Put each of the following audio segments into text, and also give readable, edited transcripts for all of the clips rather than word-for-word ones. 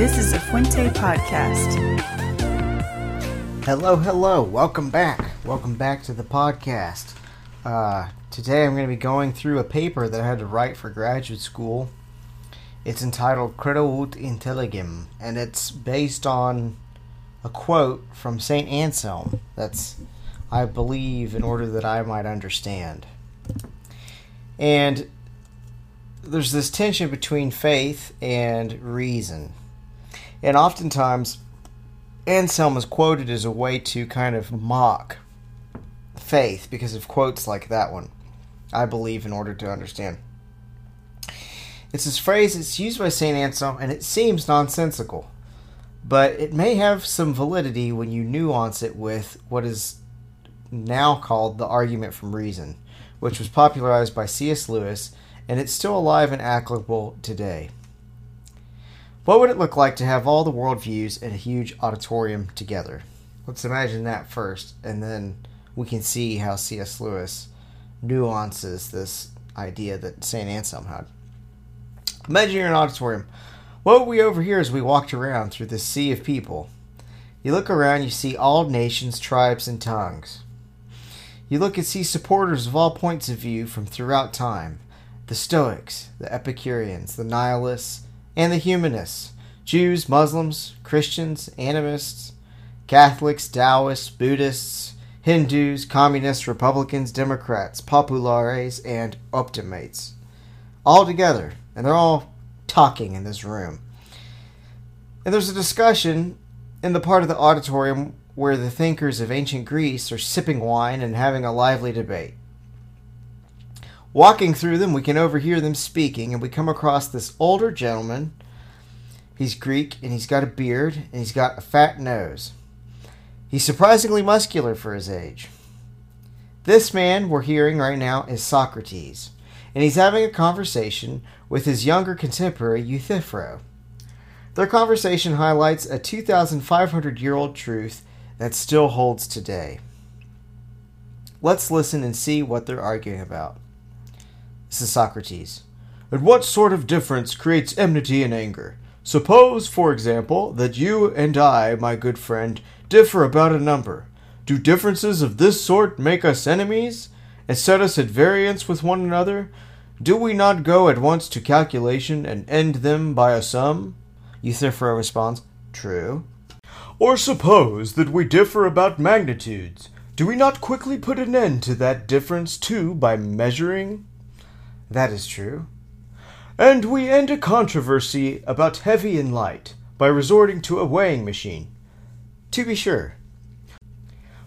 This is a Fuente Podcast. Hello. Welcome back to the podcast. Today I'm going to be going through a paper that I had to write for graduate school. It's entitled Credo ut intelligam, and it's based on a quote from Saint Anselm that's, I believe, in order that I might understand. And there's this tension between faith and reason. And oftentimes, Anselm is quoted as a way to kind of mock faith because of quotes like that one, I believe, in order to understand. It's this phrase that's used by St. Anselm, and it seems nonsensical, but it may have some validity when you nuance it with what is now called the argument from reason, which was popularized by C.S. Lewis, and it's still alive and applicable today. What would it look like to have all the worldviews in a huge auditorium together? Let's imagine that first, and then we can see how C.S. Lewis nuances this idea that St. Anselm had. Imagine you're in an auditorium. What we overhear as we walked around through this sea of people. You look around, you see all nations, tribes, and tongues. You look and see supporters of all points of view from throughout time. The Stoics, the Epicureans, the Nihilists, and the Humanists. Jews, Muslims, Christians, Animists, Catholics, Taoists, Buddhists, Hindus, Communists, Republicans, Democrats, Populares, and Optimates. All together. And they're all talking in this room. And there's a discussion in the part of the auditorium where the thinkers of ancient Greece are sipping wine and having a lively debate. Walking through them, we can overhear them speaking, and we come across this older gentleman. He's Greek, and he's got a beard, and he's got a fat nose. He's surprisingly muscular for his age. This man we're hearing right now is Socrates. And he's having a conversation with his younger contemporary, Euthyphro. Their conversation highlights a 2,500-year-old truth that still holds today. Let's listen and see what they're arguing about. This is Socrates. And what sort of difference creates enmity and anger? Suppose, for example, that you and I, my good friend, differ about a number. Do differences of this sort make us enemies? And set us at variance with one another? Do we not go at once to calculation and end them by a sum? Euthyphro responds, True. Or suppose that we differ about magnitudes. Do we not quickly put an end to that difference too by measuring? That is true. And we end a controversy about heavy and light by resorting to a weighing machine. To be sure.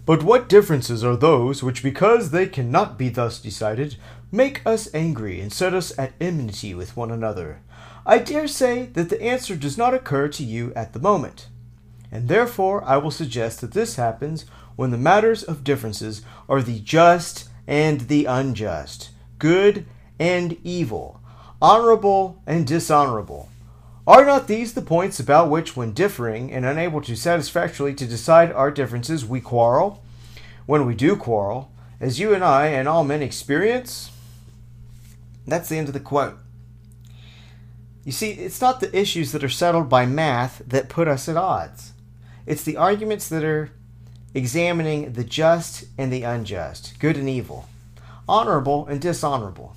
But what differences are those which, because they cannot be thus decided, make us angry and set us at enmity with one another? I dare say that the answer does not occur to you at the moment, and therefore I will suggest that this happens when the matters of differences are the just and the unjust, good and evil, honorable and dishonorable. Are not these the points about which, when differing and unable to satisfactorily to decide our differences, we quarrel? When we do quarrel, as you and I and all men experience? That's the end of the quote. You see, it's not the issues that are settled by math that put us at odds. It's the arguments that are examining the just and the unjust, good and evil, honorable and dishonorable.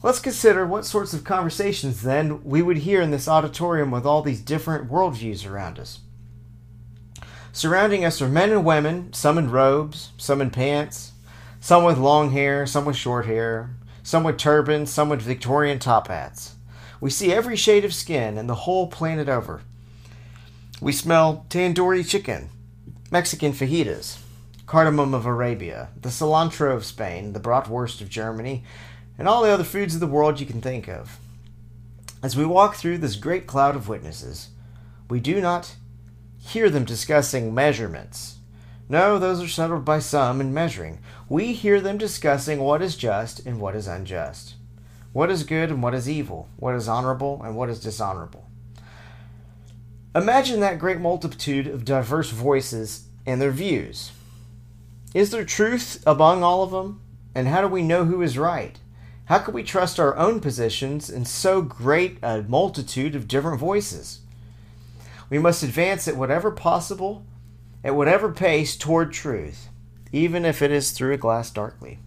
Let's consider what sorts of conversations, then, we would hear in this auditorium with all these different worldviews around us. Surrounding us are men and women, some in robes, some in pants, some with long hair, some with short hair, some with turbans, some with Victorian top hats. We see every shade of skin and the whole planet over. We smell tandoori chicken, Mexican fajitas, cardamom of Arabia, the cilantro of Spain, the bratwurst of Germany, and all the other foods of the world you can think of. As we walk through this great cloud of witnesses, we do not hear them discussing measurements. No, those are settled by sum and measuring. We hear them discussing what is just and what is unjust, what is good and what is evil, what is honorable and what is dishonorable. Imagine that great multitude of diverse voices and their views. Is there truth among all of them? And how do we know who is right? How can we trust our own positions in so great a multitude of different voices? We must advance at whatever pace, toward truth, even if it is through a glass darkly.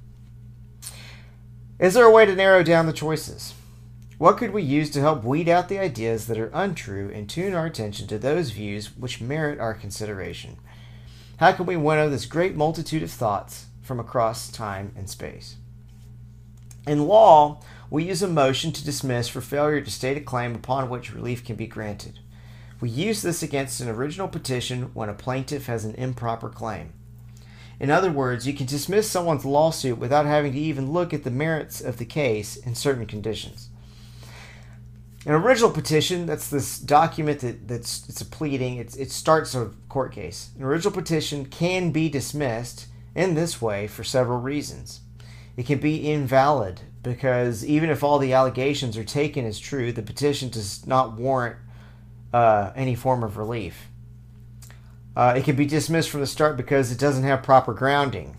Is there a way to narrow down the choices? What could we use to help weed out the ideas that are untrue and tune our attention to those views which merit our consideration? How can we winnow this great multitude of thoughts from across time and space? In law, we use a motion to dismiss for failure to state a claim upon which relief can be granted. We use this against an original petition when a plaintiff has an improper claim. In other words, you can dismiss someone's lawsuit without having to even look at the merits of the case in certain conditions. An original petition, that's this document that's a pleading, it starts a court case. An original petition can be dismissed in this way for several reasons. It can be invalid because even if all the allegations are taken as true, the petition does not warrant any form of relief. It can be dismissed from the start because it doesn't have proper grounding,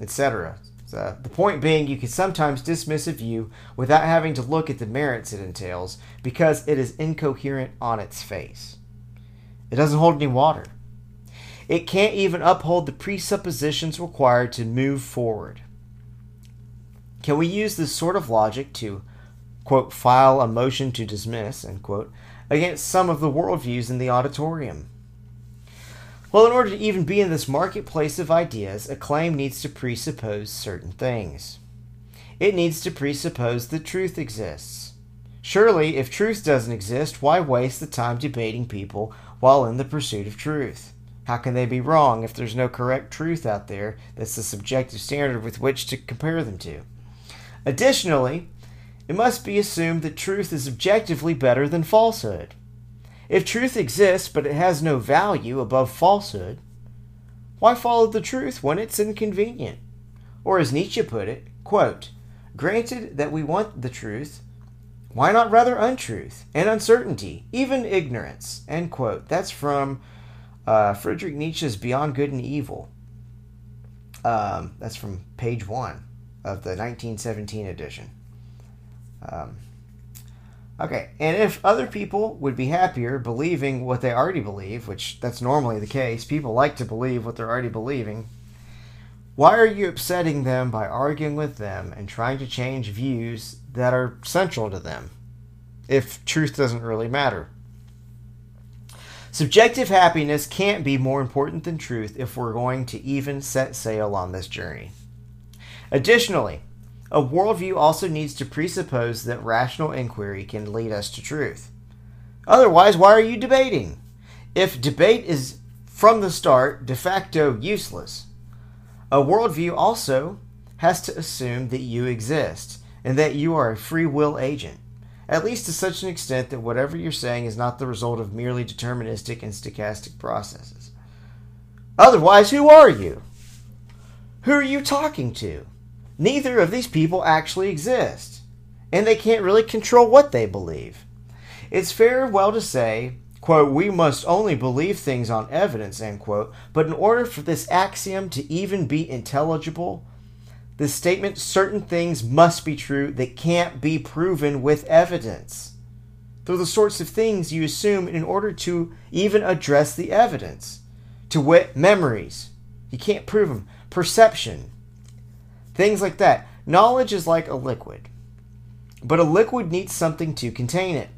etc. So the point being, you can sometimes dismiss a view without having to look at the merits it entails because it is incoherent on its face. It doesn't hold any water. It can't even uphold the presuppositions required to move forward. Can we use this sort of logic to, quote, file a motion to dismiss, end quote, against some of the worldviews in the auditorium? Well, in order to even be in this marketplace of ideas, a claim needs to presuppose certain things. It needs to presuppose that truth exists. Surely, if truth doesn't exist, why waste the time debating people while in the pursuit of truth? How can they be wrong if there's no correct truth out there that's the subjective standard with which to compare them to? Additionally, it must be assumed that truth is objectively better than falsehood. If truth exists but it has no value above falsehood, why follow the truth when it's inconvenient? Or as Nietzsche put it, quote, granted that we want the truth, why not rather untruth and uncertainty, even ignorance, end quote. That's from Friedrich Nietzsche's Beyond Good and Evil. That's from page 1 of the 1917 edition. Okay, and if other people would be happier believing what they already believe, which that's normally the case, people like to believe what they're already believing, why are you upsetting them by arguing with them and trying to change views that are central to them, if truth doesn't really matter? Subjective happiness can't be more important than truth if we're going to even set sail on this journey. Additionally, a worldview also needs to presuppose that rational inquiry can lead us to truth. Otherwise, why are you debating? If debate is, from the start, de facto useless, a worldview also has to assume that you exist and that you are a free will agent, at least to such an extent that whatever you're saying is not the result of merely deterministic and stochastic processes. Otherwise, who are you? Who are you talking to? Neither of these people actually exist, and they can't really control what they believe. It's fair and well to say, quote, we must only believe things on evidence, end quote, but in order for this axiom to even be intelligible, the statement certain things must be true that can't be proven with evidence. They're the sorts of things you assume in order to even address the evidence. To wit, memories. You can't prove them. Perception. Things like that. Knowledge is like a liquid, but a liquid needs something to contain it.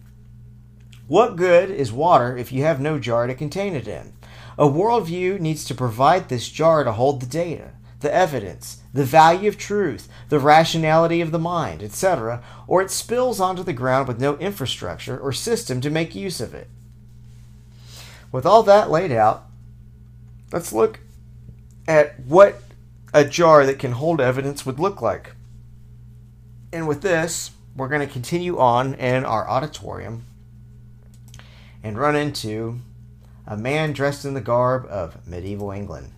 What good is water if you have no jar to contain it in? A worldview needs to provide this jar to hold the data, the evidence, the value of truth, the rationality of the mind, etc., or it spills onto the ground with no infrastructure or system to make use of it. With all that laid out, let's look at what a jar that can hold evidence would look like. And with this, we're going to continue on in our auditorium and run into a man dressed in the garb of medieval England.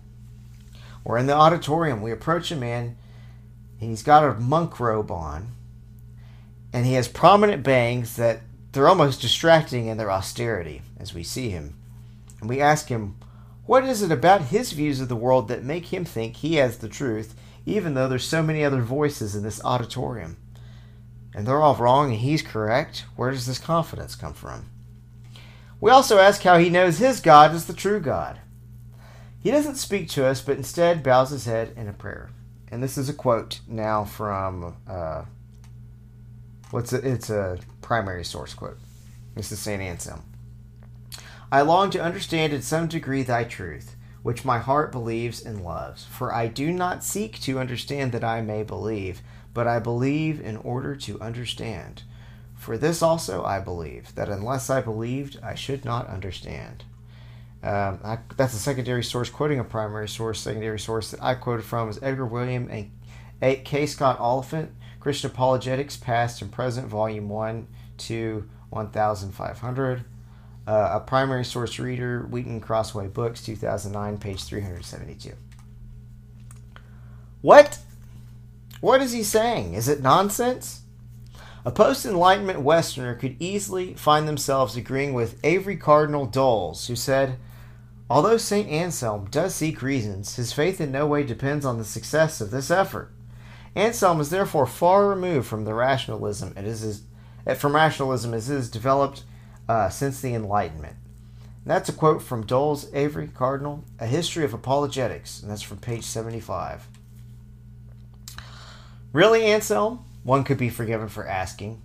We're in the auditorium. We approach a man, and he's got a monk robe on, and he has prominent bangs that they're almost distracting in their austerity as we see him. And we ask him, what is it about his views of the world that make him think he has the truth, even though there's so many other voices in this auditorium? And they're all wrong and he's correct? Where does this confidence come from? We also ask how he knows his God is the true God. He doesn't speak to us, but instead bows his head in a prayer. And this is a quote now from, it's a primary source quote. This is Saint Anselm. I long to understand in some degree thy truth, which my heart believes and loves. For I do not seek to understand that I may believe, but I believe in order to understand. For this also I believe, that unless I believed, I should not understand. That's a secondary source quoting a primary source. Secondary source that I quoted from is Edgar William and A.K. Scott Oliphant, Christian Apologetics, Past and Present, Volume 1 to 1500. A primary source reader, Wheaton Crossway Books, 2009, page 372. What? What is he saying? Is it nonsense? A post-Enlightenment Westerner could easily find themselves agreeing with Avery Cardinal Dulles, who said, although St. Anselm does seek reasons, his faith in no way depends on the success of this effort. Anselm is therefore far removed from the rationalism as is developed since the Enlightenment. And that's a quote from Dulles, Avery Cardinal, A History of Apologetics, and that's from page 75. Really, Anselm? One could be forgiven for asking.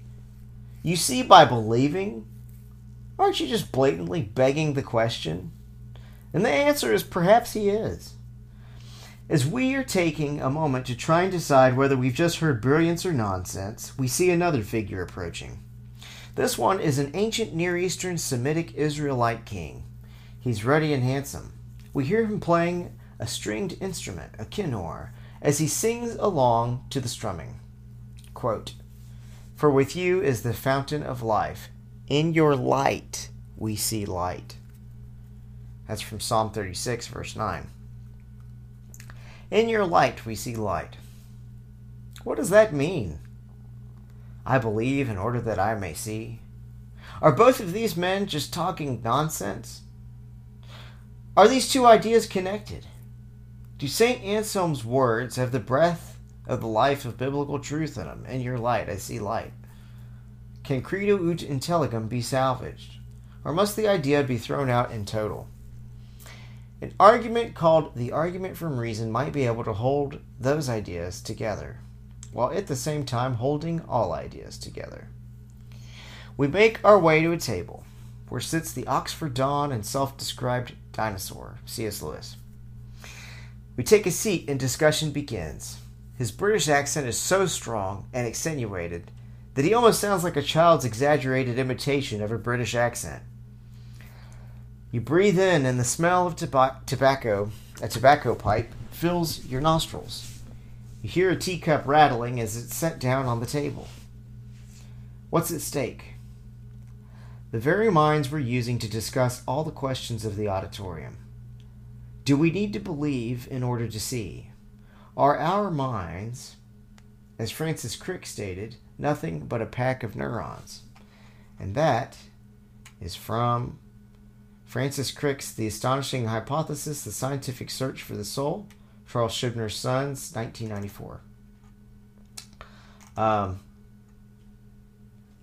You see, by believing, aren't you just blatantly begging the question? And the answer is perhaps he is. As we are taking a moment to try and decide whether we've just heard brilliance or nonsense, we see another figure approaching. This one is an ancient Near Eastern Semitic Israelite king. He's ruddy and handsome. We hear him playing a stringed instrument, a kinnor, as he sings along to the strumming. Quote, for with you is the fountain of life. In your light we see light. That's from Psalm 36, verse 9. In your light we see light. What does that mean? I believe in order that I may see. Are both of these men just talking nonsense? Are these two ideas connected? Do St. Anselm's words have the breath of the life of biblical truth in them? In your light, I see light. Can Credo ut intelligam be salvaged? Or must the idea be thrown out in total? An argument called the argument from reason might be able to hold those ideas together, while at the same time holding all ideas together. We make our way to a table where sits the Oxford Don and self-described dinosaur, C.S. Lewis. We take a seat and discussion begins. His British accent is so strong and accentuated that he almost sounds like a child's exaggerated imitation of a British accent. You breathe in and the smell of tobacco, a tobacco pipe, fills your nostrils. You hear a teacup rattling as it's set down on the table. What's at stake? The very minds we're using to discuss all the questions of the auditorium. Do we need to believe in order to see? Are our minds, as Francis Crick stated, nothing but a pack of neurons? And that is from Francis Crick's The Astonishing Hypothesis: The Scientific Search for the Soul, Charles Schubner's Sons, 1994.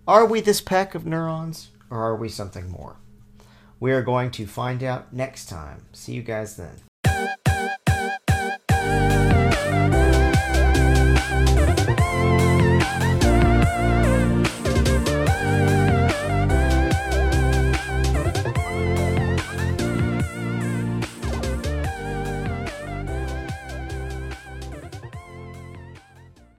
Are we this pack of neurons, or are we something more? We are going to find out next time. See you guys then.